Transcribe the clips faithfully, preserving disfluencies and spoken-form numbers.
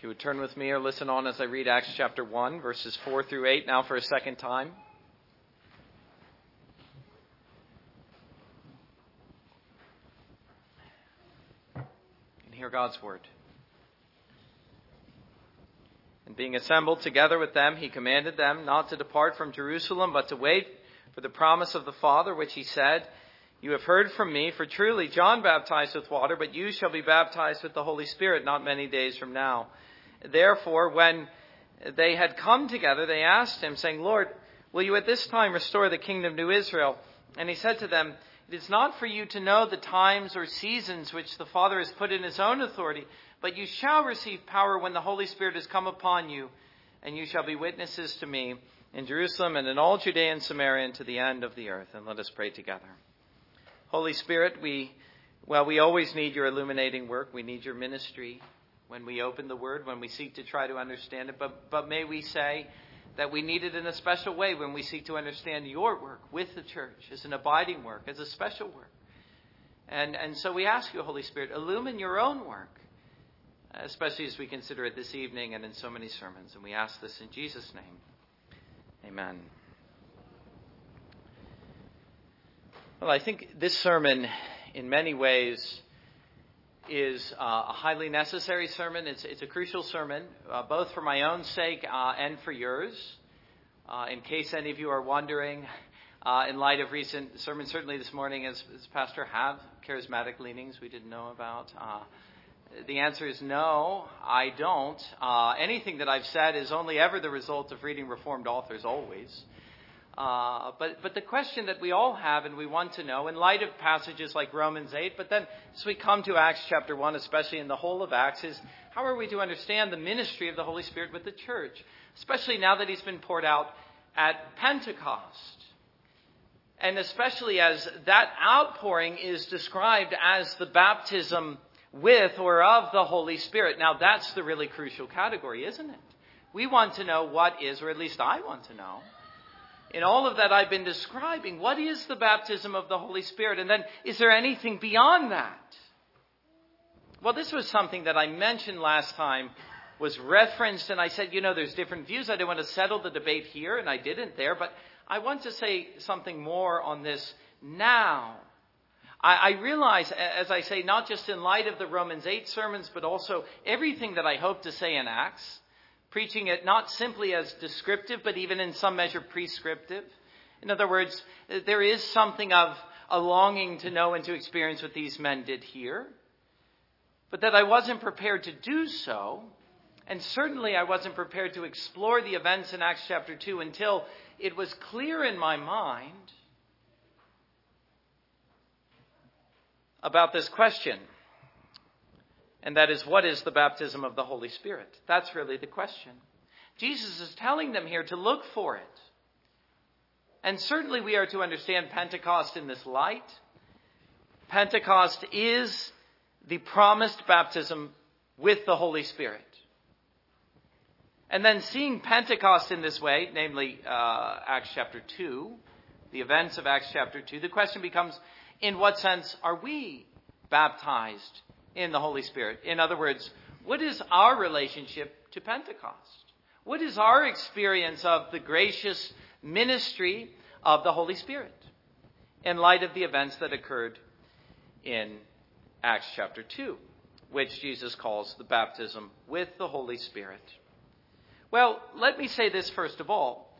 If you would turn with me or listen on as I read Acts chapter one, verses four through eight, now for a second time. And hear God's word. And being assembled together with them, he commanded them not to depart from Jerusalem, but to wait for the promise of the Father, which he said, "You have heard from me, for truly John baptized with water, but you shall be baptized with the Holy Spirit not many days from now." Therefore, when they had come together, they asked him, saying, "Lord, will you at this time restore the kingdom to Israel?" And he said to them, "It is not for you to know the times or seasons which the Father has put in his own authority, but you shall receive power when the Holy Spirit has come upon you, and you shall be witnesses to me in Jerusalem and in all Judea and Samaria and to the end of the earth." And let us pray together. Holy Spirit, we, well, we always need your illuminating work. We need your ministry when we open the Word, when we seek to try to understand it. But, but may we say that we need it in a special way when we seek to understand your work with the church as an abiding work, as a special work. And, and so we ask you, Holy Spirit, illumine your own work, especially as we consider it this evening and in so many sermons. And we ask this in Jesus' name. Amen. Well, I think this sermon, in many ways, is uh, a highly necessary sermon. It's, it's a crucial sermon, uh, both for my own sake uh, and for yours. Uh, in case any of you are wondering, uh, in light of recent sermons, certainly this morning, as, as Pastor have charismatic leanings we didn't know about, uh, the answer is no, I don't. Uh, anything that I've said is only ever the result of reading Reformed authors, always. Uh, but, but the question that we all have and we want to know in light of passages like Romans eight, but then as we come to Acts chapter one, especially in the whole of Acts, is how are we to understand the ministry of the Holy Spirit with the church, especially now that he's been poured out at Pentecost? And especially as that outpouring is described as the baptism with or of the Holy Spirit. Now, that's the really crucial category, isn't it? We want to know what is, or at least I want to know, in all of that I've been describing, what is the baptism of the Holy Spirit? And then, is there anything beyond that? Well, this was something that I mentioned last time, was referenced, and I said, you know, there's different views. I didn't want to settle the debate here, and I didn't there, but I want to say something more on this now. I, I realize, as I say, not just in light of the Romans eight sermons, but also everything that I hope to say in Acts, preaching it not simply as descriptive, but even in some measure prescriptive. In other words, there is something of a longing to know and to experience what these men did here, but that I wasn't prepared to do so. And certainly I wasn't prepared to explore the events in Acts chapter two until it was clear in my mind about this question. And that is, what is the baptism of the Holy Spirit? That's really the question. Jesus is telling them here to look for it. And certainly we are to understand Pentecost in this light. Pentecost is the promised baptism with the Holy Spirit. And then seeing Pentecost in this way, namely uh, Acts chapter two, the events of Acts chapter two, the question becomes, in what sense are we baptized in the Holy Spirit? In other words, what is our relationship to Pentecost? What is our experience of the gracious ministry of the Holy Spirit in light of the events that occurred in Acts chapter two, which Jesus calls the baptism with the Holy Spirit? Well, let me say this first of all,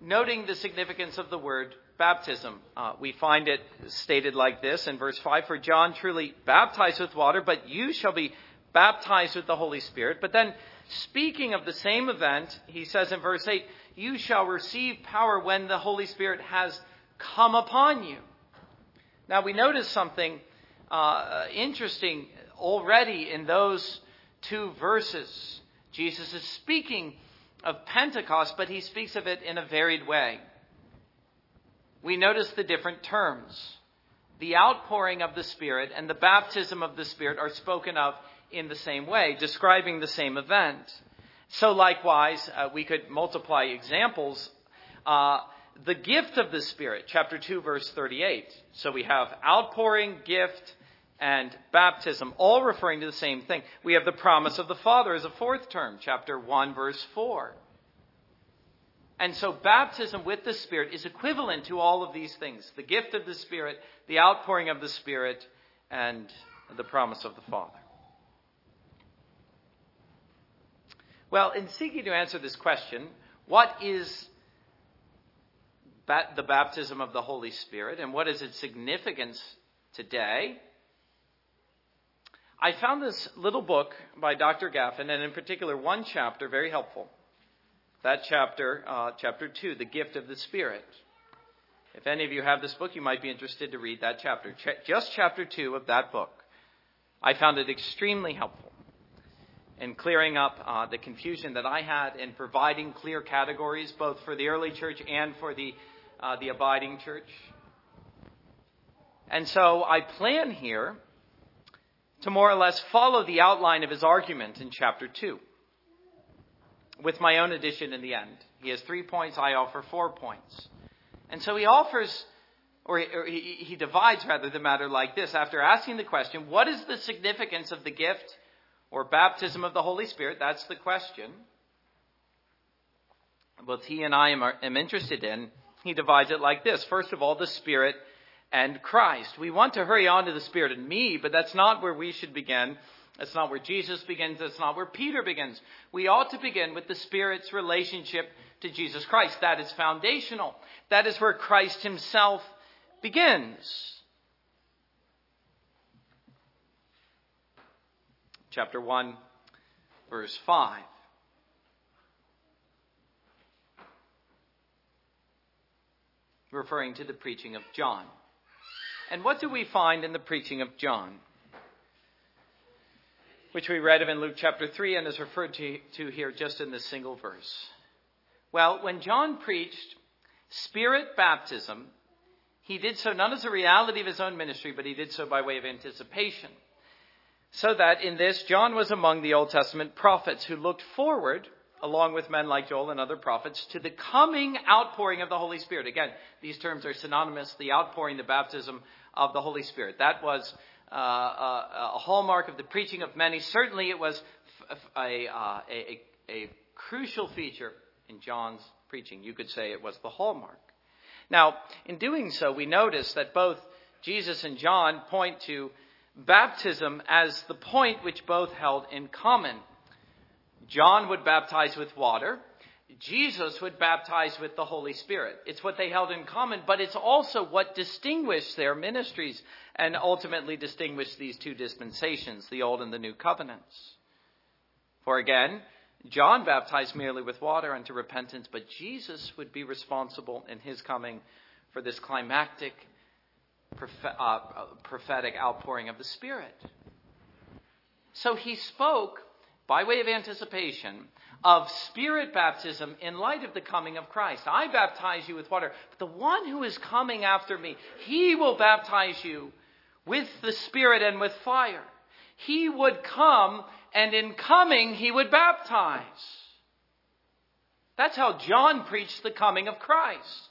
noting the significance of the word baptism. Uh, we find it stated like this in verse five, "For John truly baptized with water, but you shall be baptized with the Holy Spirit." But then speaking of the same event, he says in verse eight, "You shall receive power when the Holy Spirit has come upon you." Now we notice something uh, interesting already in those two verses. Jesus is speaking of Pentecost, but he speaks of it in a varied way. We notice the different terms. The outpouring of the Spirit and the baptism of the Spirit are spoken of in the same way, describing the same event. So likewise, uh, we could multiply examples. Uh, the gift of the Spirit, chapter two, verse thirty-eight. So we have outpouring, gift, and baptism, all referring to the same thing. We have the promise of the Father as a fourth term, chapter one, verse four. And so baptism with the Spirit is equivalent to all of these things. The gift of the Spirit, the outpouring of the Spirit, and the promise of the Father. Well, in seeking to answer this question, what is the baptism of the Holy Spirit and what is its significance today? I found this little book by Doctor Gaffin, and in particular one chapter, very helpful. That chapter, uh, chapter two, the gift of the Spirit. If any of you have this book, you might be interested to read that chapter. Ch- just chapter two of that book. I found it extremely helpful in clearing up uh, the confusion that I had and providing clear categories, both for the early church and for the, uh, the abiding church. And so I plan here to more or less follow the outline of his argument in chapter two. With my own addition in the end. He has three points, I offer four points. And so he offers, or he, or he, he divides rather the matter like this. After asking the question, what is the significance of the gift or baptism of the Holy Spirit? That's the question. Both he and I am, are, am interested in. He divides it like this. First of all, the Spirit and Christ. We want to hurry on to the Spirit and me, but that's not where we should begin. That's not where Jesus begins. That's not where Peter begins. We ought to begin with the Spirit's relationship to Jesus Christ. That is foundational. That is where Christ himself begins. Chapter one, verse five. Referring to the preaching of John. And what do we find in the preaching of John? Which we read of in Luke chapter three and is referred to, to here just in this single verse. Well, when John preached Spirit baptism, he did so not as a reality of his own ministry, but he did so by way of anticipation. So that in this, John was among the Old Testament prophets who looked forward, along with men like Joel and other prophets, to the coming outpouring of the Holy Spirit. Again, these terms are synonymous, the outpouring, the baptism of the Holy Spirit. That was Uh, uh, a hallmark of the preaching of many. Certainly it was f- a, uh, a, a, a crucial feature in John's preaching. You could say it was the hallmark. Now, in doing so, we notice that both Jesus and John point to baptism as the point which both held in common. John would baptize with water. Jesus would baptize with the Holy Spirit. It's what they held in common, but it's also what distinguished their ministries and ultimately distinguish these two dispensations, the Old and the New Covenants. For again, John baptized merely with water unto repentance, but Jesus would be responsible in his coming for this climactic prophetic outpouring of the Spirit. So he spoke, by way of anticipation, of Spirit baptism in light of the coming of Christ. I baptize you with water, but the one who is coming after me, he will baptize you with the Spirit and with fire. He would come, and in coming, he would baptize. That's how John preached the coming of Christ.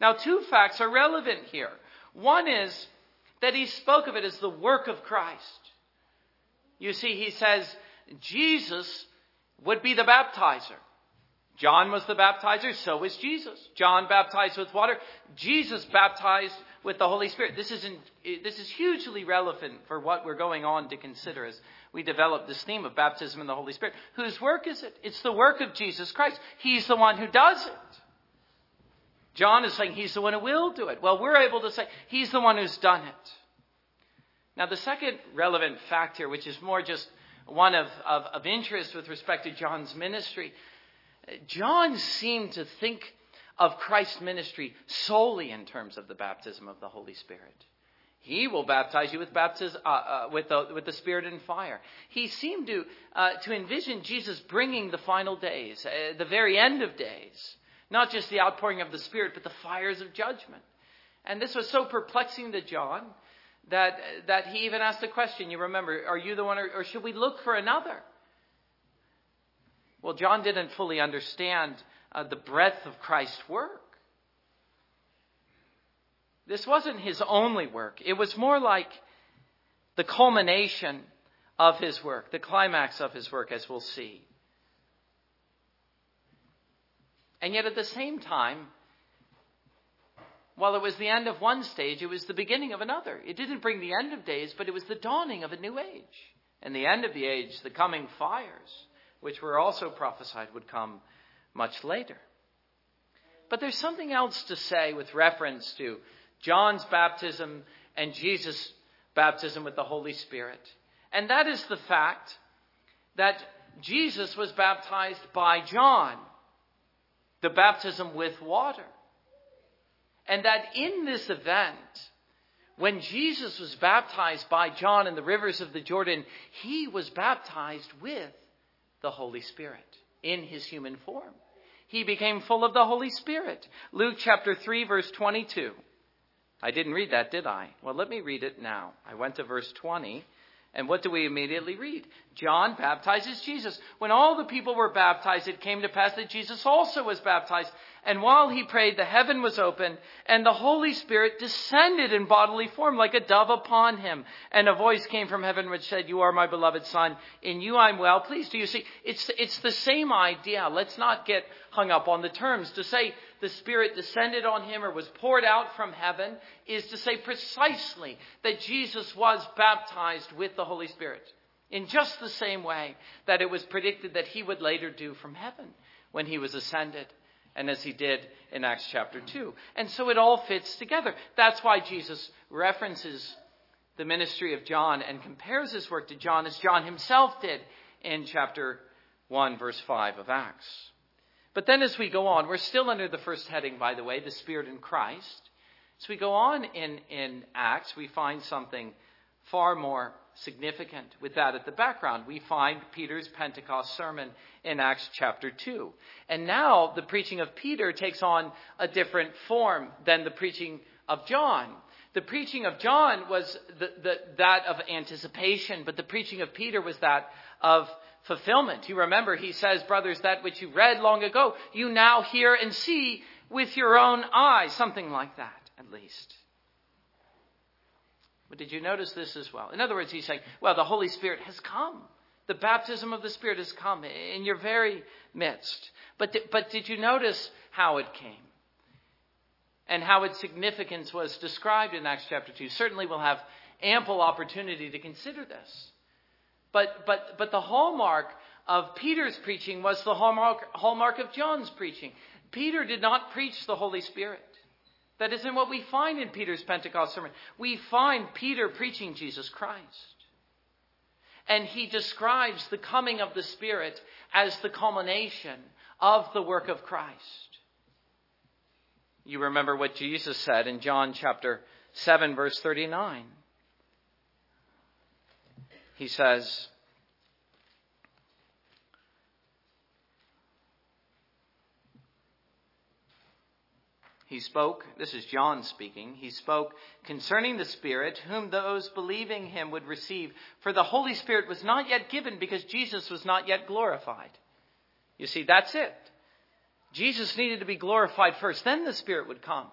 Now, two facts are relevant here. One is that he spoke of it as the work of Christ. You see, he says Jesus would be the baptizer. John was the baptizer, so was Jesus. John baptized with water. Jesus baptized with the Holy Spirit. This is, in, this is hugely relevant for what we're going on to consider as we develop this theme of baptism in the Holy Spirit. Whose work is it? It's the work of Jesus Christ. He's the one who does it. John is saying he's the one who will do it. Well, we're able to say he's the one who's done it. Now, the second relevant fact here, which is more just one of, of, of interest with respect to John's ministry, John seemed to think of Christ's ministry solely in terms of the baptism of the Holy Spirit. He will baptize you with baptism, uh, uh, with the, with the Spirit and fire. He seemed to uh, to envision Jesus bringing the final days, uh, the very end of days, not just the outpouring of the Spirit, but the fires of judgment. And this was so perplexing to John that that he even asked the question, you remember, are you the one, or, or should we look for another? Well, John didn't fully understand uh, the breadth of Christ's work. This wasn't his only work. It was more like the culmination of his work, the climax of his work, as we'll see. And yet at the same time, while it was the end of one stage, it was the beginning of another. It didn't bring the end of days, but it was the dawning of a new age. And the end of the age, the coming fires, which were also prophesied would come much later. But there's something else to say with reference to John's baptism and Jesus' baptism with the Holy Spirit. And that is the fact that Jesus was baptized by John, the baptism with water. And that in this event, when Jesus was baptized by John in the rivers of the Jordan, he was baptized with the Holy Spirit in his human form. He became full of the Holy Spirit. Luke chapter three, verse twenty-two. I didn't read that, did I? Well, let me read it now. I went to verse twenty. And what do we immediately read? John baptizes Jesus. When all the people were baptized, it came to pass that Jesus also was baptized. And while he prayed, the heaven was opened, and the Holy Spirit descended in bodily form like a dove upon him. And a voice came from heaven which said, "You are my beloved Son. In you I'm well pleased." Do you see? It's, it's the same idea. Let's not get hung up on the terms. To say the Spirit descended on him or was poured out from heaven is to say precisely that Jesus was baptized with the Holy Spirit in just the same way that it was predicted that he would later do from heaven when he was ascended. And as he did in Acts chapter two. And so it all fits together. That's why Jesus references the ministry of John and compares his work to John as John himself did in chapter one, verse five of Acts. But then as we go on, we're still under the first heading, by the way, the Spirit in Christ. As we go on in, in Acts, we find something far more significant. With that at the background, we find Peter's Pentecost sermon in Acts chapter two. And now the preaching of Peter takes on a different form than the preaching of John. The preaching of John was the, the, that of anticipation, but the preaching of Peter was that of fulfillment. You remember, he says, "Brothers, that which you read long ago, you now hear and see with your own eyes." Something like that, at least. But did you notice this as well? In other words, he's saying, well, the Holy Spirit has come. The baptism of the Spirit has come in your very midst. But, th- but did you notice how it came? And how its significance was described in Acts chapter two? Certainly we'll have ample opportunity to consider this. But, but, but the hallmark of Peter's preaching was the hallmark, hallmark of John's preaching. Peter did not preach the Holy Spirit. That isn't what we find in Peter's Pentecost sermon. We find Peter preaching Jesus Christ. And he describes the coming of the Spirit as the culmination of the work of Christ. You remember what Jesus said in John chapter seven, verse thirty-nine. He says, He spoke, this is John speaking, he spoke concerning the Spirit, whom those believing him would receive. For the Holy Spirit was not yet given because Jesus was not yet glorified. You see, that's it. Jesus needed to be glorified first. Then the Spirit would come.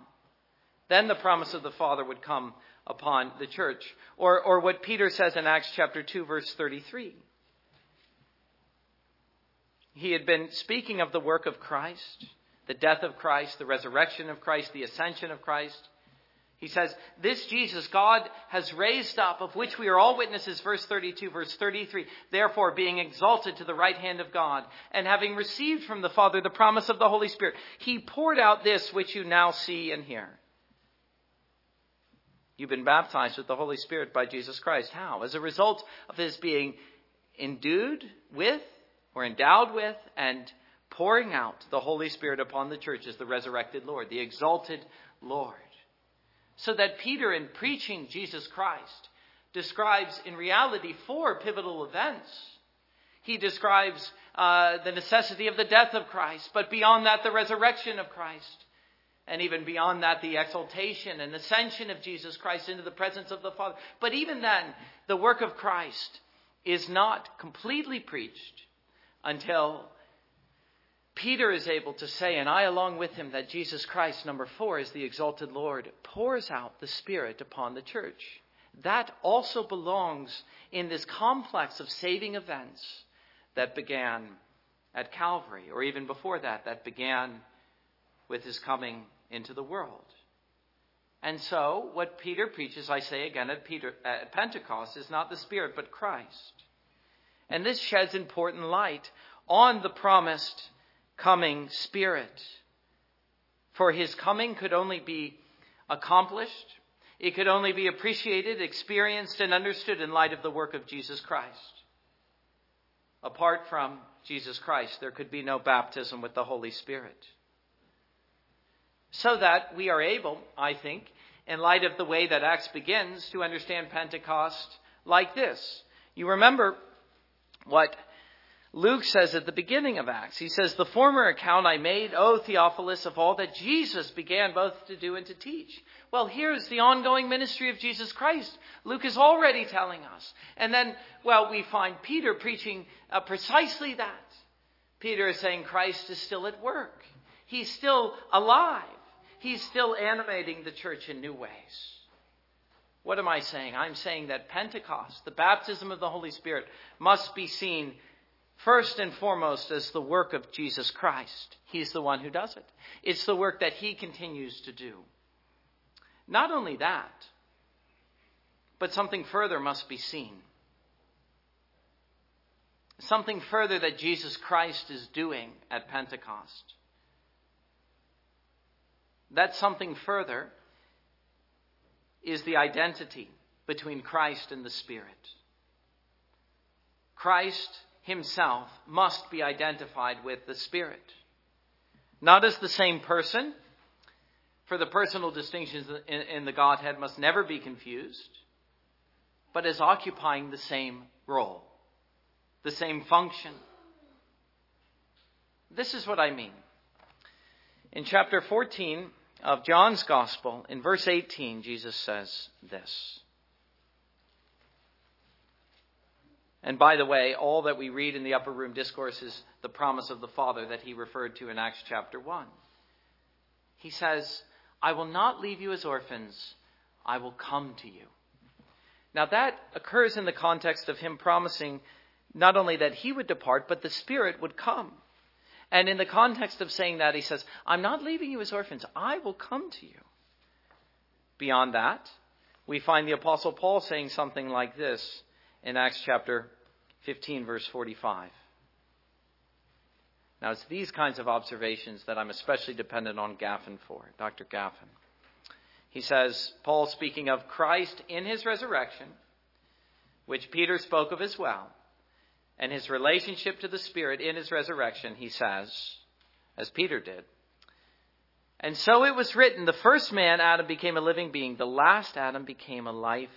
Then the promise of the Father would come upon the church. Or, or what Peter says in Acts chapter two, verse thirty-three. He had been speaking of the work of Christ. The death of Christ, the resurrection of Christ, the ascension of Christ. He says, this Jesus God has raised up, of which we are all witnesses, verse thirty-two, verse thirty-three. Therefore, being exalted to the right hand of God, and having received from the Father the promise of the Holy Spirit, he poured out this which you now see and hear. You've been baptized with the Holy Spirit by Jesus Christ. How? As a result of his being endued with, or endowed with, and pouring out the Holy Spirit upon the church as the resurrected Lord, the exalted Lord. So that Peter, in preaching Jesus Christ, describes in reality four pivotal events. He describes uh, the necessity of the death of Christ, but beyond that, the resurrection of Christ. And even beyond that, the exaltation and ascension of Jesus Christ into the presence of the Father. But even then, the work of Christ is not completely preached until Peter is able to say, and I along with him, that Jesus Christ, number four, is the exalted Lord, pours out the Spirit upon the church. that also belongs in this complex of saving events that began at Calvary, or even before that, that began with his coming into the world. And so what Peter preaches, I say again at, Peter, at Pentecost, is not the Spirit, but Christ. And this sheds important light on the promised coming Spirit. For his coming could only be accomplished, it could only be appreciated, experienced, and understood in light of the work of Jesus Christ. Apart from Jesus Christ, there could be no baptism with the Holy Spirit. So that we are able, I think, in light of the way that Acts begins, to understand Pentecost like this. You remember what Luke says at the beginning of Acts. He says, "The former account I made, O Theophilus, of all that Jesus began both to do and to teach." Well, here's the ongoing ministry of Jesus Christ. Luke is already telling us. And then, well, we find Peter preaching uh, precisely that. Peter is saying Christ is still at work. He's still alive. He's still animating the church in new ways. What am I saying? I'm saying that Pentecost, the baptism of the Holy Spirit, must be seen first and foremost as the work of Jesus Christ. He's the one who does it. It's the work that he continues to do. Not only that, but something further must be seen. Something further that Jesus Christ is doing at Pentecost. That something further is the identity between Christ and the Spirit. Christ himself must be identified with the Spirit. Not as the same person, for the personal distinctions in, in the Godhead must never be confused, but as occupying the same role, the same function. This is what I mean. In chapter fourteen of John's Gospel, in verse eighteen, Jesus says this. And by the way, all that we read in the upper room discourse is the promise of the Father that he referred to in Acts chapter one. He says, "I will not leave you as orphans. I will come to you." Now that occurs in the context of him promising not only that he would depart, but the Spirit would come. And in the context of saying that, he says, "I'm not leaving you as orphans. I will come to you." Beyond that, we find the Apostle Paul saying something like this. In Acts chapter fifteen, verse forty-five. Now, it's these kinds of observations that I'm especially dependent on Gaffin for, Doctor Gaffin. He says, Paul speaking of Christ in his resurrection, which Peter spoke of as well, and his relationship to the Spirit in his resurrection, he says, as Peter did, "And so it was written, the first man, Adam, became a living being. The last Adam became a life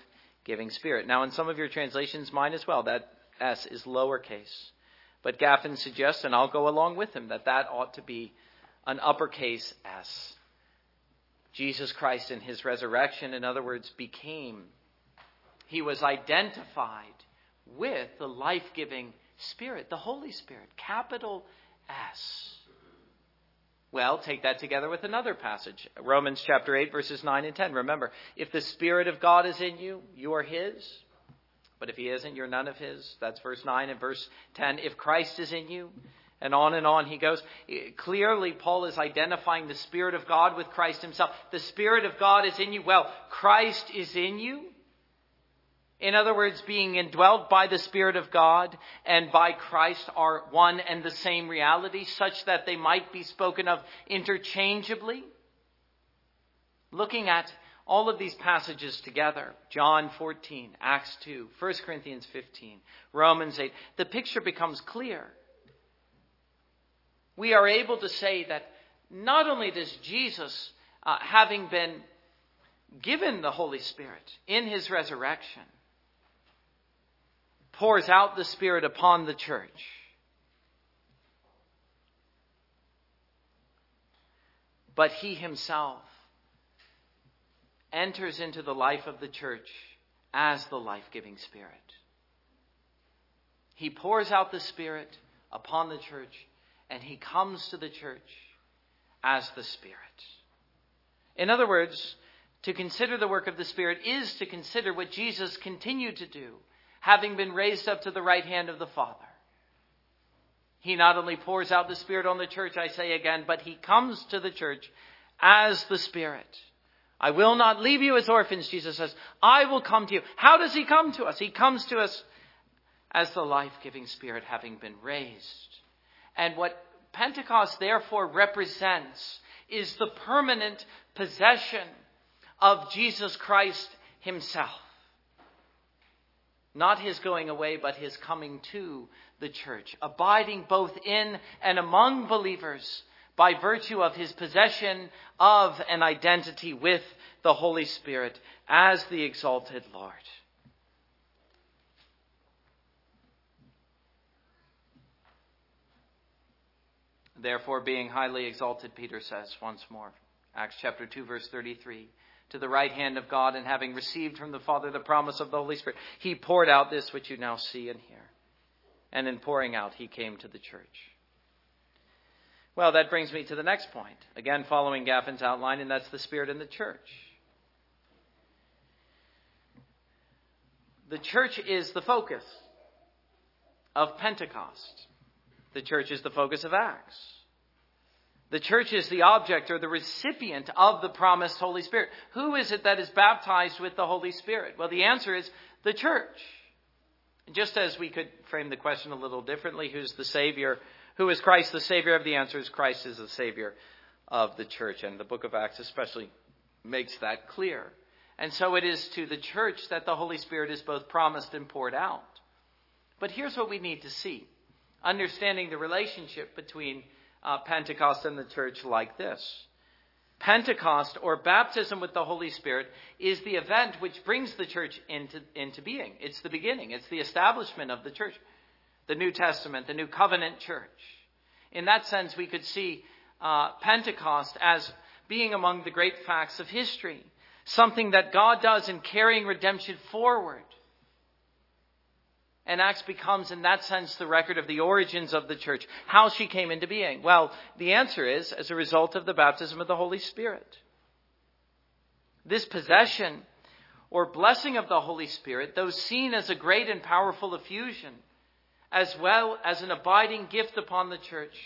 giving spirit." Now, in some of your translations, mine as well, that S is lowercase. But Gaffin suggests, and I'll go along with him, that that ought to be an uppercase S. Jesus Christ in his resurrection, in other words, became. He was identified with the life-giving Spirit, the Holy Spirit, capital S. Well, take that together with another passage, Romans chapter eight, verses nine and ten. Remember, if the Spirit of God is in you, you are his. But if he isn't, you're none of his. That's verse nine and verse ten. If Christ is in you, and on and on he goes. Clearly, Paul is identifying the Spirit of God with Christ himself. The Spirit of God is in you. Well, Christ is in you. In other words, being indwelt by the Spirit of God and by Christ are one and the same reality, such that they might be spoken of interchangeably. Looking at all of these passages together, John fourteen, Acts two, First Corinthians fifteen, Romans eight, the picture becomes clear. We are able to say that not only does Jesus, uh, having been given the Holy Spirit in his resurrection, pours out the Spirit upon the church, but he himself enters into the life of the church as the life-giving Spirit. He pours out the Spirit upon the church, and he comes to the church as the Spirit. In other words, To consider the work of the Spirit is to consider what Jesus continued to do, having been raised up to the right hand of the Father. He not only pours out the Spirit on the church, I say again, but he comes to the church as the Spirit. I will not leave you as orphans, Jesus says. I will come to you. How does he come to us? He comes to us as the life-giving Spirit, having been raised. And what Pentecost therefore represents is the permanent possession of Jesus Christ himself. Not his going away, but his coming to the church, abiding both in and among believers by virtue of his possession of an identity with the Holy Spirit as the exalted Lord. Therefore, being highly exalted, Peter says once more, Acts chapter two, verse thirty-three, to the right hand of God, and having received from the Father the promise of the Holy Spirit, he poured out this which you now see and hear. And in pouring out, he came to the church. Well, that brings me to the next point. Again, following Gaffin's outline, and that's the Spirit in the church. The church is the focus of Pentecost. The church is the focus of Acts. The church is the object or the recipient of the promised Holy Spirit. Who is it that is baptized with the Holy Spirit? Well, the answer is the church. Just as we could frame the question a little differently, who's the Savior? Who is Christ the Savior of? The answer is Christ is the Savior of the church. And the book of Acts especially makes that clear. And so it is to the church that the Holy Spirit is both promised and poured out. But here's what we need to see, understanding the relationship between Uh, Pentecost and the church like this. Pentecost, or baptism with the Holy Spirit, is the event which brings the church into, into being. It's the beginning. It's the establishment of the church, the New Testament, the New Covenant church. In that sense, we could see uh, Pentecost as being among the great facts of history, something that God does in carrying redemption forward. And Acts becomes, in that sense, the record of the origins of the church, how she came into being. Well, the answer is as a result of the baptism of the Holy Spirit. This possession or blessing of the Holy Spirit, though seen as a great and powerful effusion, as well as an abiding gift upon the church,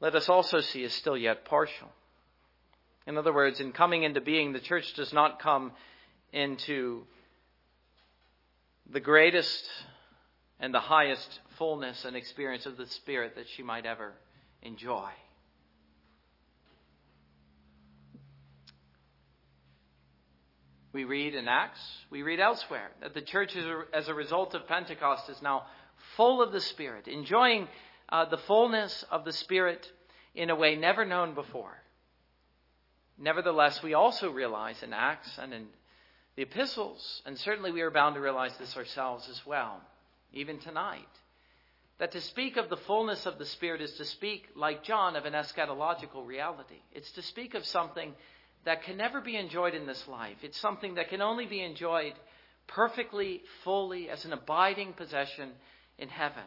let us also see is still yet partial. In other words, in coming into being, the church does not come into the greatest and the highest fullness and experience of the Spirit that she might ever enjoy. We read in Acts, we read elsewhere, that the church is, as a result of Pentecost, is now full of the Spirit, enjoying uh, the fullness of the Spirit in a way never known before. Nevertheless, we also realize in Acts and in the epistles, and certainly we are bound to realize this ourselves as well, even tonight, that to speak of the fullness of the Spirit is to speak, like John, of an eschatological reality. It's to speak of something that can never be enjoyed in this life. It's something that can only be enjoyed perfectly, fully, as an abiding possession in heaven.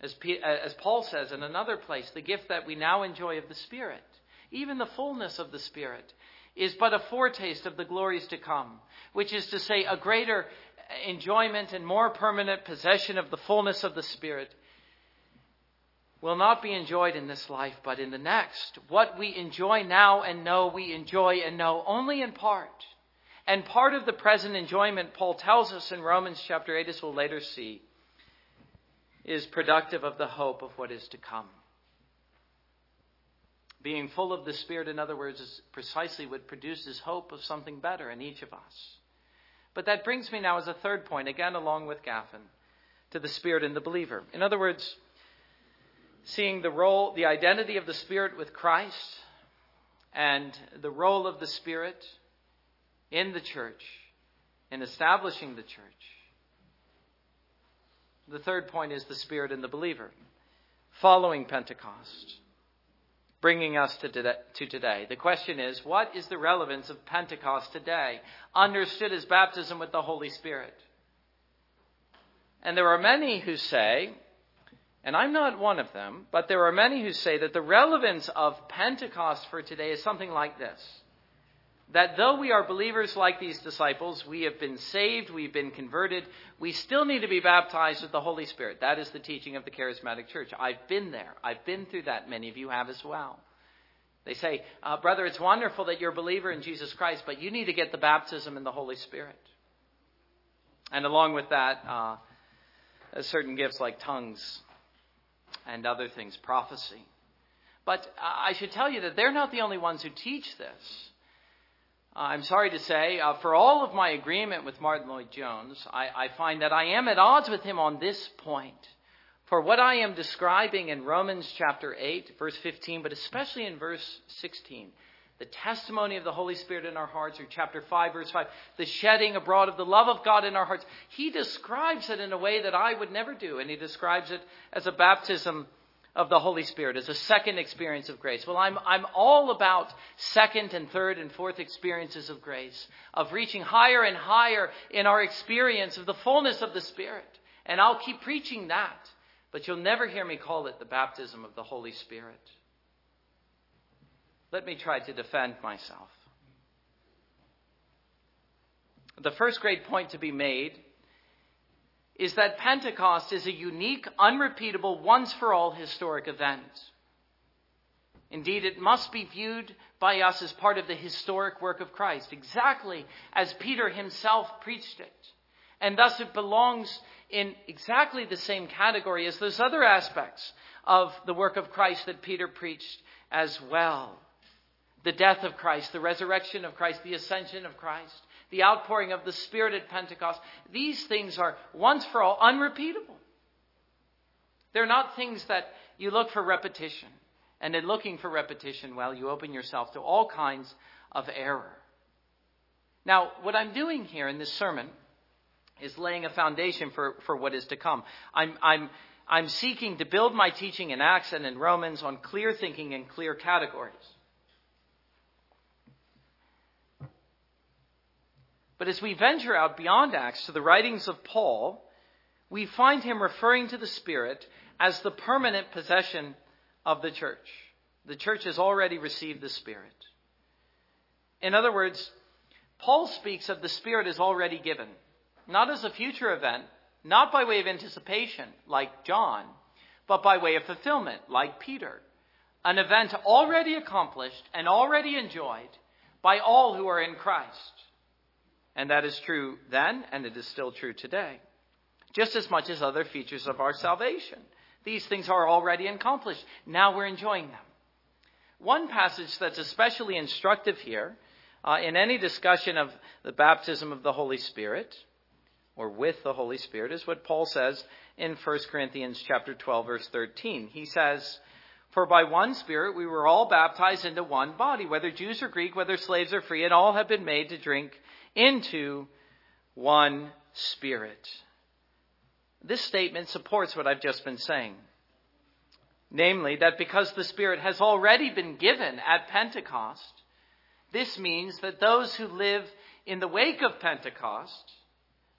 As, P- as Paul says in another place, the gift that we now enjoy of the Spirit, even the fullness of the Spirit, is but a foretaste of the glories to come, which is to say a greater enjoyment and more permanent possession of the fullness of the Spirit will not be enjoyed in this life, but in the next. What we enjoy now and know, we enjoy and know only in part. And part of the present enjoyment, Paul tells us in Romans chapter eight, as we'll later see, is productive of the hope of what is to come. Being full of the Spirit, in other words, is precisely what produces hope of something better in each of us. But that brings me now as a third point, again along with Gaffin, to the Spirit in the believer. In other words, seeing the role, the identity of the Spirit with Christ and the role of the Spirit in the church, in establishing the church. The third point is the Spirit in the believer, following Pentecost, bringing us to today. The question is, what is the relevance of Pentecost today, understood as baptism with the Holy Spirit? And there are many who say, and I'm not one of them, but there are many who say that the relevance of Pentecost for today is something like this. that though we are believers like these disciples, we have been saved, we've been converted, we still need to be baptized with the Holy Spirit. That is the teaching of the Charismatic Church. I've been there. I've been through that. Many of you have as well. They say, uh, brother, it's wonderful that you're a believer in Jesus Christ, but you need to get the baptism in the Holy Spirit. And along with that, uh, certain gifts like tongues and other things, prophecy. But uh, I should tell you that they're not the only ones who teach this. Uh, I'm sorry to say, uh, for all of my agreement with Martyn Lloyd-Jones, I, I find that I am at odds with him on this point. For what I am describing in Romans chapter eight, verse fifteen, but especially in verse sixteen, the testimony of the Holy Spirit in our hearts, or chapter five, verse five, the shedding abroad of the love of God in our hearts. He describes it in a way that I would never do, and he describes it as a baptism of the Holy Spirit, as a second experience of grace. Well, I'm I'm all about second and third and fourth experiences of grace, of reaching higher and higher in our experience of the fullness of the Spirit. And I'll keep preaching that, but you'll never hear me call it the baptism of the Holy Spirit. Let me try to defend myself. The first great point to be made is that Pentecost is a unique, unrepeatable, once-for-all historic event. Indeed, it must be viewed by us as part of the historic work of Christ, exactly as Peter himself preached it. And thus it belongs in exactly the same category as those other aspects of the work of Christ that Peter preached as well. The death of Christ, the resurrection of Christ, the ascension of Christ, the outpouring of the Spirit at Pentecost. These things are once for all unrepeatable. They're not things that you look for repetition. And in looking for repetition, well, you open yourself to all kinds of error. Now, what I'm doing here in this sermon is laying a foundation for, for what is to come. I'm, I'm, I'm seeking to build my teaching in Acts and in Romans on clear thinking and clear categories. But as we venture out beyond Acts to the writings of Paul, we find him referring to the Spirit as the permanent possession of the church. The church has already received the Spirit. In other words, Paul speaks of the Spirit as already given, not as a future event, not by way of anticipation, like John, but by way of fulfillment, like Peter, an event already accomplished and already enjoyed by all who are in Christ. And that is true then, and it is still true today, just as much as other features of our salvation. These things are already accomplished. Now we're enjoying them. One passage that's especially instructive here uh, in any discussion of the baptism of the Holy Spirit, or with the Holy Spirit, is what Paul says in First Corinthians chapter twelve, verse thirteen. He says, "For by one Spirit we were all baptized into one body, whether Jews or Greek, whether slaves or free, and all have been made to drink into one Spirit." This statement supports what I've just been saying. Namely, that because the Spirit has already been given at Pentecost, this means that those who live in the wake of Pentecost,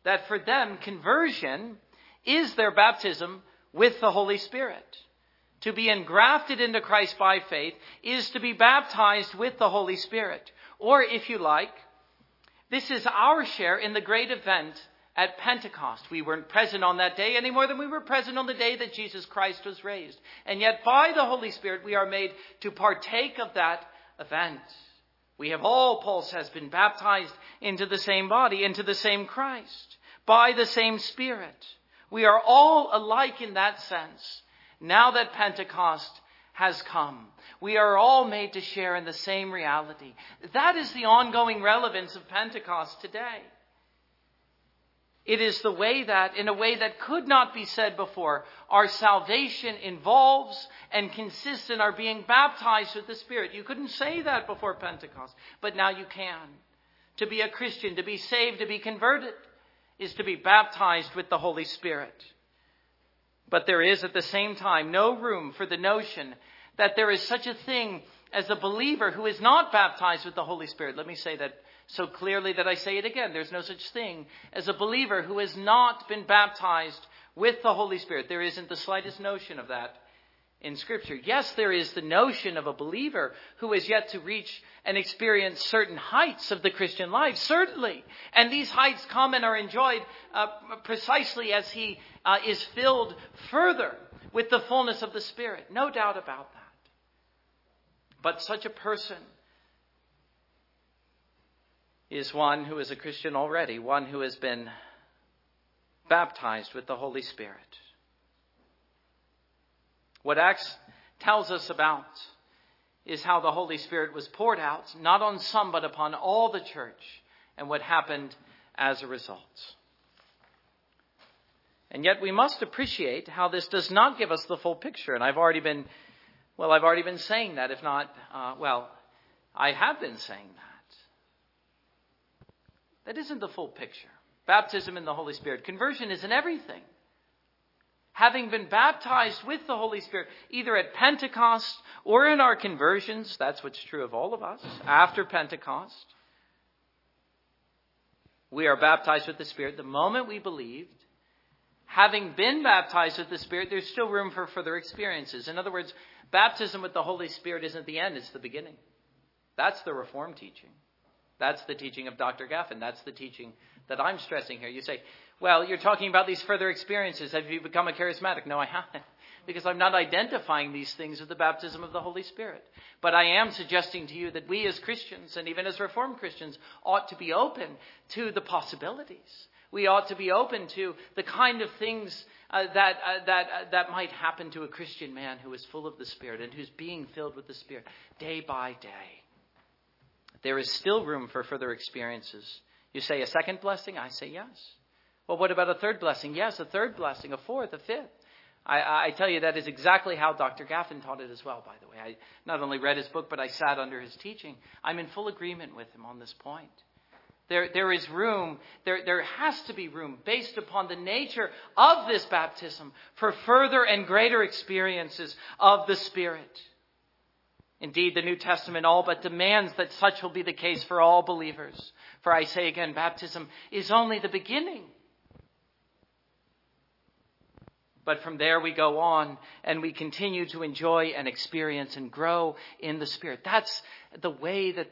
that for them conversion is their baptism with the Holy Spirit. To be engrafted into Christ by faith is to be baptized with the Holy Spirit. Or, if you like, this is our share in the great event at Pentecost. We weren't present on that day any more than we were present on the day that Jesus Christ was raised. And yet by the Holy Spirit, we are made to partake of that event. We have all, Paul says, been baptized into the same body, into the same Christ, by the same Spirit. We are all alike in that sense. Now that Pentecost has come, we are all made to share in the same reality. That is the ongoing relevance of Pentecost today. It is the way that, in a way that could not be said before, our salvation involves and consists in our being baptized with the Spirit. You couldn't say that before Pentecost, but now you can. To be a Christian, to be saved, to be converted, is to be baptized with the Holy Spirit. But there is at the same time no room for the notion that there is such a thing as a believer who is not baptized with the Holy Spirit. Let me say that so clearly that I say it again. There's no such thing as a believer who has not been baptized with the Holy Spirit. There isn't the slightest notion of that in Scripture. Yes, there is the notion of a believer who has yet to reach and experience certain heights of the Christian life, certainly. And these heights come and are enjoyed uh, precisely as he uh, is filled further with the fullness of the Spirit. No doubt about that. But such a person is one who is a Christian already, one who has been baptized with the Holy Spirit. What Acts tells us about is how the Holy Spirit was poured out, not on some, but upon all the church, and what happened as a result. And yet we must appreciate how this does not give us the full picture. And I've already been, well, I've already been saying that, if not, uh, well, I have been saying that. That isn't the full picture. Baptism in the Holy Spirit. Conversion isn't everything. Having been baptized with the Holy Spirit, either at Pentecost or in our conversions, that's what's true of all of us, after Pentecost, we are baptized with the Spirit the moment we believed. Having been baptized with the Spirit, there's still room for further experiences. In other words, baptism with the Holy Spirit isn't the end, it's the beginning. That's the Reformed teaching. That's the teaching of Doctor Gaffin. That's the teaching that I'm stressing here. You say, well, you're talking about these further experiences. Have you become a charismatic? No, I haven't, because I'm not identifying these things with the baptism of the Holy Spirit. But I am suggesting to you that we as Christians, and even as Reformed Christians, ought to be open to the possibilities. We ought to be open to the kind of things uh, that uh, that uh, that might happen to a Christian man who is full of the Spirit and who's being filled with the Spirit day by day. There is still room for further experiences. You say a second blessing? I say yes. Well, what about a third blessing? Yes, a third blessing, a fourth, a fifth. I, I tell you, that is exactly how Doctor Gaffin taught it as well, by the way. I not only read his book, but I sat under his teaching. I'm in full agreement with him on this point. There, there is room, there, there has to be room, based upon the nature of this baptism, for further and greater experiences of the Spirit. Indeed, the New Testament all but demands that such will be the case for all believers. For I say again, baptism is only the beginning. But from there we go on and we continue to enjoy and experience and grow in the Spirit. That's the way that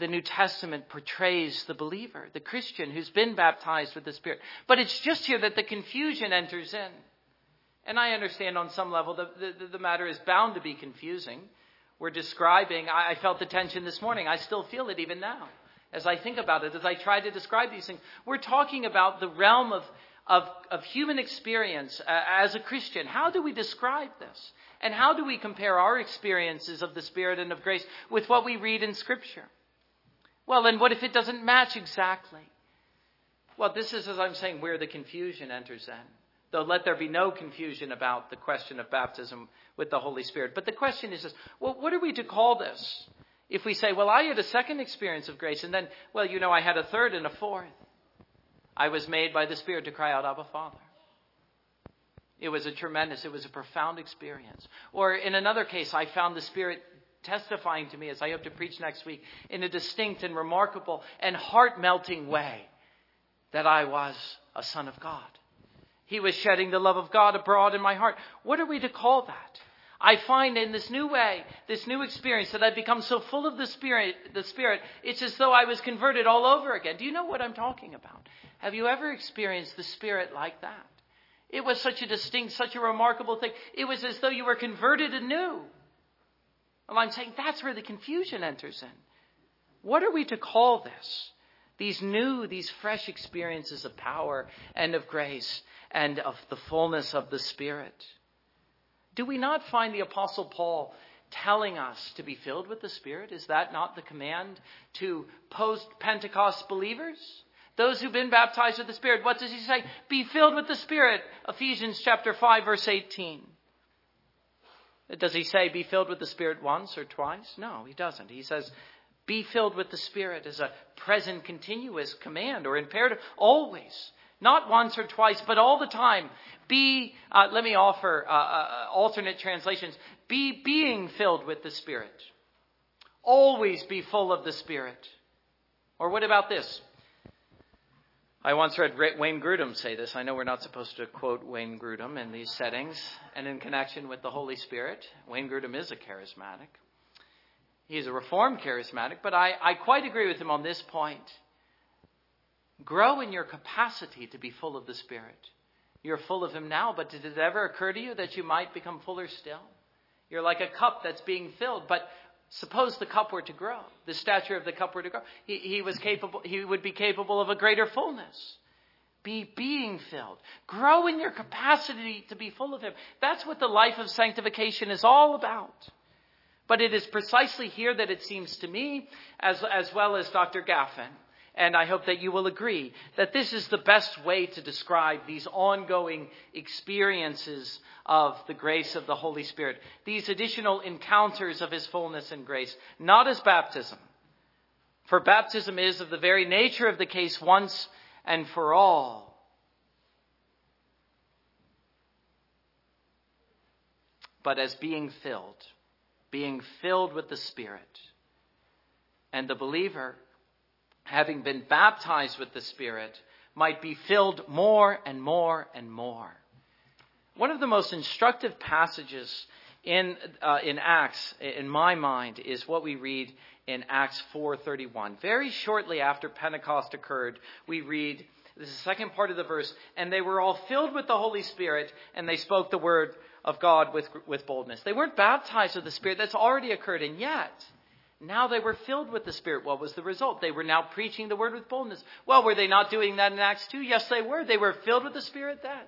the New Testament portrays the believer, the Christian who's been baptized with the Spirit. But it's just here that the confusion enters in. And I understand on some level the, the, the matter is bound to be confusing. We're describing, I felt the tension this morning. I still feel it even now as I think about it, as I try to describe these things. We're talking about the realm of, of, of human experience uh, as a Christian. How do we describe this? And how do we compare our experiences of the Spirit and of grace with what we read in Scripture? Well, then what if it doesn't match exactly? Well, this is, as I'm saying, where the confusion enters in. Though let there be no confusion about the question of baptism with the Holy Spirit. But the question is this, well, what are we to call this? If we say, well, I had a second experience of grace, and then, well, you know, I had a third and a fourth. I was made by the Spirit to cry out, Abba, Father. It was a tremendous, it was a profound experience. Or in another case, I found the Spirit testifying to me, as I hope to preach next week, in a distinct and remarkable and heart-melting way that I was a son of God. He was shedding the love of God abroad in my heart. What are we to call that? I find in this new way, this new experience, that I've become so full of the Spirit, the Spirit, it's as though I was converted all over again. Do you know what I'm talking about? Have you ever experienced the Spirit like that? It was such a distinct, such a remarkable thing. It was as though you were converted anew. Well, I'm saying that's where the confusion enters in. What are we to call this? These new, these fresh experiences of power and of grace and of the fullness of the Spirit. Do we not find the Apostle Paul telling us to be filled with the Spirit? Is that not the command to post-Pentecost believers? Those who've been baptized with the Spirit, what does he say? Be filled with the Spirit. Ephesians chapter five, verse eighteen. Does he say be filled with the Spirit once or twice? No, he doesn't. He says be filled with the Spirit as a present continuous command or imperative always. Not once or twice, but all the time. Be, uh, let me offer uh, uh, alternate translations. Be being filled with the Spirit. Always be full of the Spirit. Or what about this? I once read Wayne Grudem say this. I know we're not supposed to quote Wayne Grudem in these settings and in connection with the Holy Spirit. Wayne Grudem is a charismatic. He's a reformed charismatic, but I, I quite agree with him on this point. Grow in your capacity to be full of the Spirit. You're full of him now, but did it ever occur to you that you might become fuller still? You're like a cup that's being filled, but suppose the cup were to grow, the stature of the cup were to grow. He, he was capable, he would be capable of a greater fullness. Be being filled. Grow in your capacity to be full of him. That's what the life of sanctification is all about. But it is precisely here that it seems to me, as, as well as Doctor Gaffin, and I hope that you will agree, that this is the best way to describe these ongoing experiences of the grace of the Holy Spirit, these additional encounters of his fullness and grace, not as baptism. For baptism is of the very nature of the case once and for all. But as being filled. Being filled with the Spirit. And the believer, having been baptized with the Spirit, might be filled more and more and more. One of the most instructive passages in uh, in Acts, in my mind, is what we read in Acts four thirty-one. Very shortly after Pentecost occurred, we read, this is the second part of the verse, and they were all filled with the Holy Spirit, and they spoke the word of God with, with boldness. They weren't baptized with the Spirit. That's already occurred. And yet, now they were filled with the Spirit. What was the result? They were now preaching the word with boldness. Well, were they not doing that in Acts two? Yes, they were. They were filled with the Spirit then.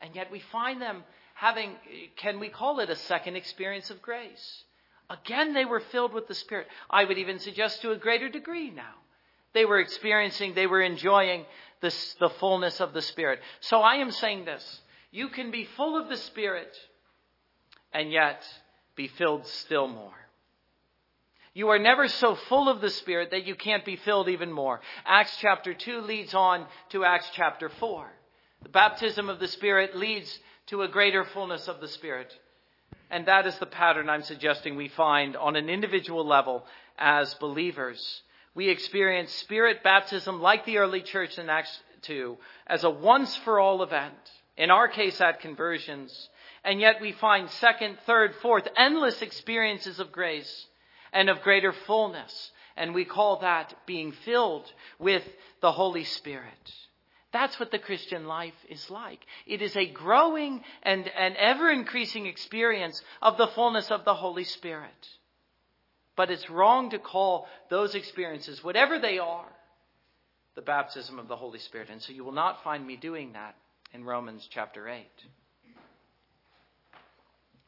And yet we find them having, can we call it a second experience of grace? Again, they were filled with the Spirit. I would even suggest to a greater degree now. They were experiencing, they were enjoying this, the fullness of the Spirit. So I am saying this. You can be full of the Spirit and yet be filled still more. You are never so full of the Spirit that you can't be filled even more. Acts chapter two leads on to Acts chapter four. The baptism of the Spirit leads to a greater fullness of the Spirit. And that is the pattern I'm suggesting we find on an individual level as believers. We experience Spirit baptism like the early church in Acts two as a once-for-all event. In our case, at conversions. And yet we find second, third, fourth, endless experiences of grace and of greater fullness. And we call that being filled with the Holy Spirit. That's what the Christian life is like. It is a growing and an ever-increasing experience of the fullness of the Holy Spirit. But it's wrong to call those experiences, whatever they are, the baptism of the Holy Spirit. And so you will not find me doing that. In Romans chapter eight.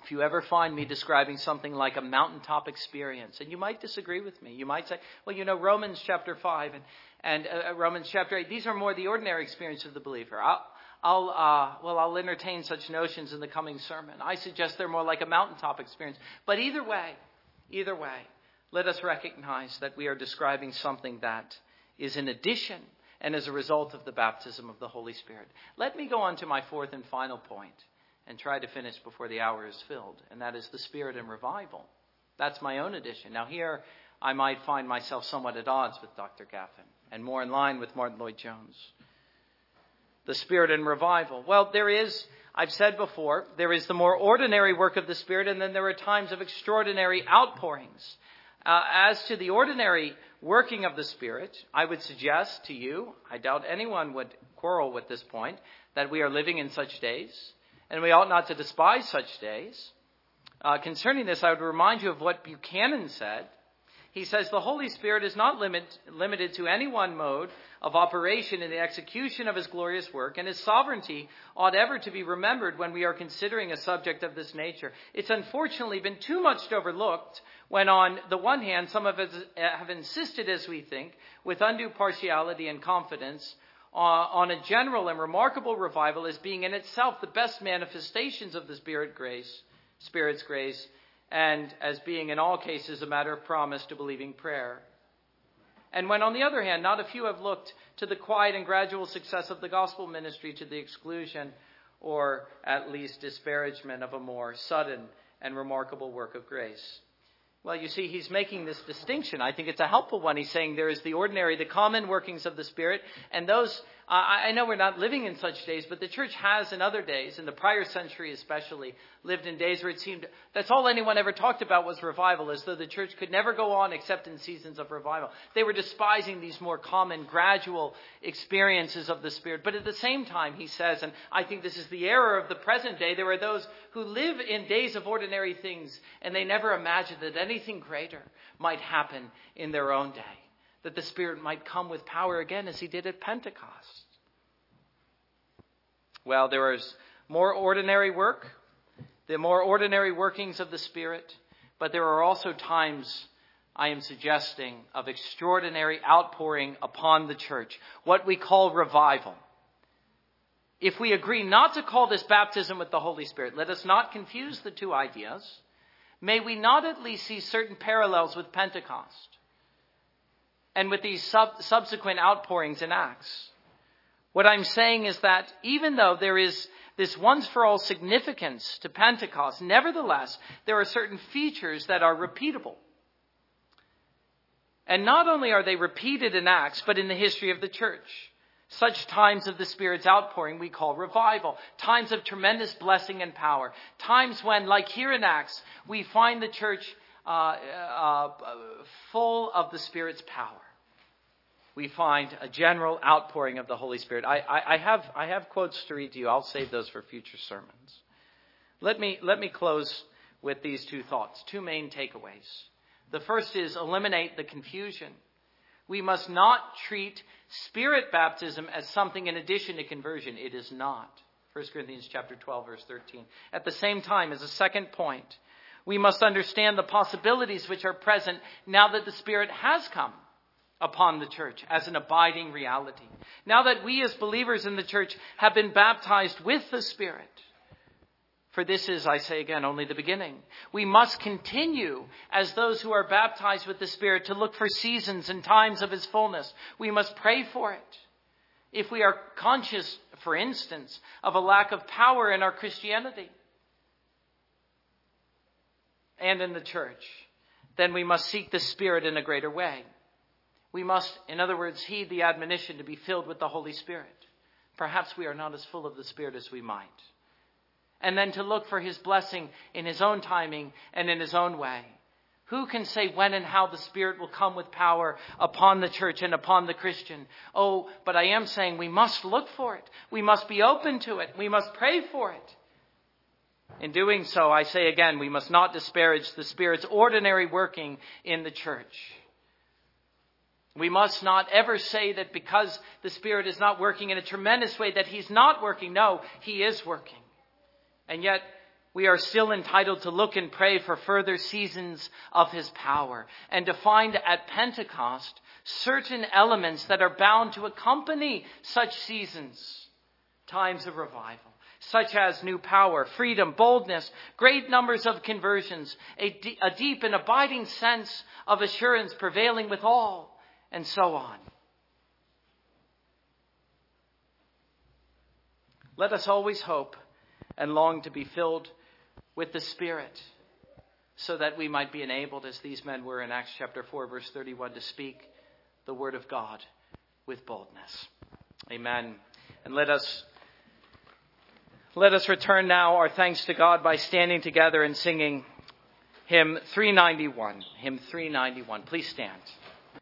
If you ever find me describing something like a mountaintop experience, and you might disagree with me, you might say, well, you know, Romans chapter five and, and uh, Romans chapter eight, these are more the ordinary experience of the believer. I'll, I'll, uh, well, I'll entertain such notions in the coming sermon. I suggest they're more like a mountaintop experience. But either way, either way, let us recognize that we are describing something that is in addition and as a result of the baptism of the Holy Spirit. Let me go on to my fourth and final point and try to finish before the hour is filled. And that is the Spirit and revival. That's my own addition. Now here I might find myself somewhat at odds with Doctor Gaffin and more in line with Martyn Lloyd-Jones. The Spirit and revival. Well, there is, I've said before, there is the more ordinary work of the Spirit. And then there are times of extraordinary outpourings. Uh, as to the ordinary working of the Spirit, I would suggest to you, I doubt anyone would quarrel with this point, that we are living in such days, and we ought not to despise such days. Uh, concerning this, I would remind you of what Buchanan said. He says, the Holy Spirit is not limit, limited to any one mode of operation in the execution of his glorious work, and his sovereignty ought ever to be remembered when we are considering a subject of this nature. It's unfortunately been too much overlooked when, on the one hand, some of us have insisted, as we think, with undue partiality and confidence, uh, on a general and remarkable revival as being in itself the best manifestations of the Spirit grace, Spirit's grace, and as being in all cases a matter of promise to believing prayer. And when, on the other hand, not a few have looked to the quiet and gradual success of the gospel ministry to the exclusion or at least disparagement of a more sudden and remarkable work of grace. Well, you see, he's making this distinction. I think it's a helpful one. He's saying there is the ordinary, the common workings of the Spirit, and those Uh, I know we're not living in such days, but the church has in other days, in the prior century especially, lived in days where it seemed that's all anyone ever talked about was revival, as though the church could never go on except in seasons of revival. They were despising these more common, gradual experiences of the Spirit. But at the same time, he says, and I think this is the error of the present day, there are those who live in days of ordinary things, and they never imagine that anything greater might happen in their own day, that the Spirit might come with power again as he did at Pentecost. Well, there is more ordinary work, the more ordinary workings of the Spirit, but there are also times, I am suggesting, of extraordinary outpouring upon the church, what we call revival. If we agree not to call this baptism with the Holy Spirit, let us not confuse the two ideas. May we not at least see certain parallels with Pentecost and with these sub- subsequent outpourings in Acts. What I'm saying is that even though there is this once for all significance to Pentecost, nevertheless, there are certain features that are repeatable. And not only are they repeated in Acts, but in the history of the church. Such times of the Spirit's outpouring we call revival, times of tremendous blessing and power, times when, like here in Acts, we find the church uh, uh, full of the Spirit's power. We find a general outpouring of the Holy Spirit. I, I, I have I have quotes to read to you. I'll save those for future sermons. Let me let me close with these two thoughts, two main takeaways. The first is eliminate the confusion. We must not treat Spirit baptism as something in addition to conversion. It is not. First Corinthians chapter twelve, verse thirteen. At the same time, as a second point, we must understand the possibilities which are present now that the Spirit has come upon the church as an abiding reality. Now that we as believers in the church have been baptized with the Spirit, for this is, I say again, only the beginning. We must continue as those who are baptized with the Spirit to look for seasons and times of his fullness. We must pray for it. If we are conscious, for instance, of a lack of power in our Christianity and in the church, then we must seek the Spirit in a greater way. We must, in other words, heed the admonition to be filled with the Holy Spirit. Perhaps we are not as full of the Spirit as we might. And then to look for his blessing in his own timing and in his own way. Who can say when and how the Spirit will come with power upon the church and upon the Christian? Oh, but I am saying we must look for it. We must be open to it. We must pray for it. In doing so, I say again, we must not disparage the Spirit's ordinary working in the church. We must not ever say that because the Spirit is not working in a tremendous way that he's not working. No, he is working. And yet we are still entitled to look and pray for further seasons of his power and to find at Pentecost certain elements that are bound to accompany such seasons, times of revival, such as new power, freedom, boldness, great numbers of conversions, a, d- a deep and abiding sense of assurance prevailing with all, and so on. Let us always hope and long to be filled with the Spirit, so that we might be enabled, as these men were in Acts chapter four, verse thirty-one, to speak the word of God with boldness. Amen. And let us let us return now our thanks to God by standing together and singing hymn three ninety-one. Hymn three ninety-one. Please stand.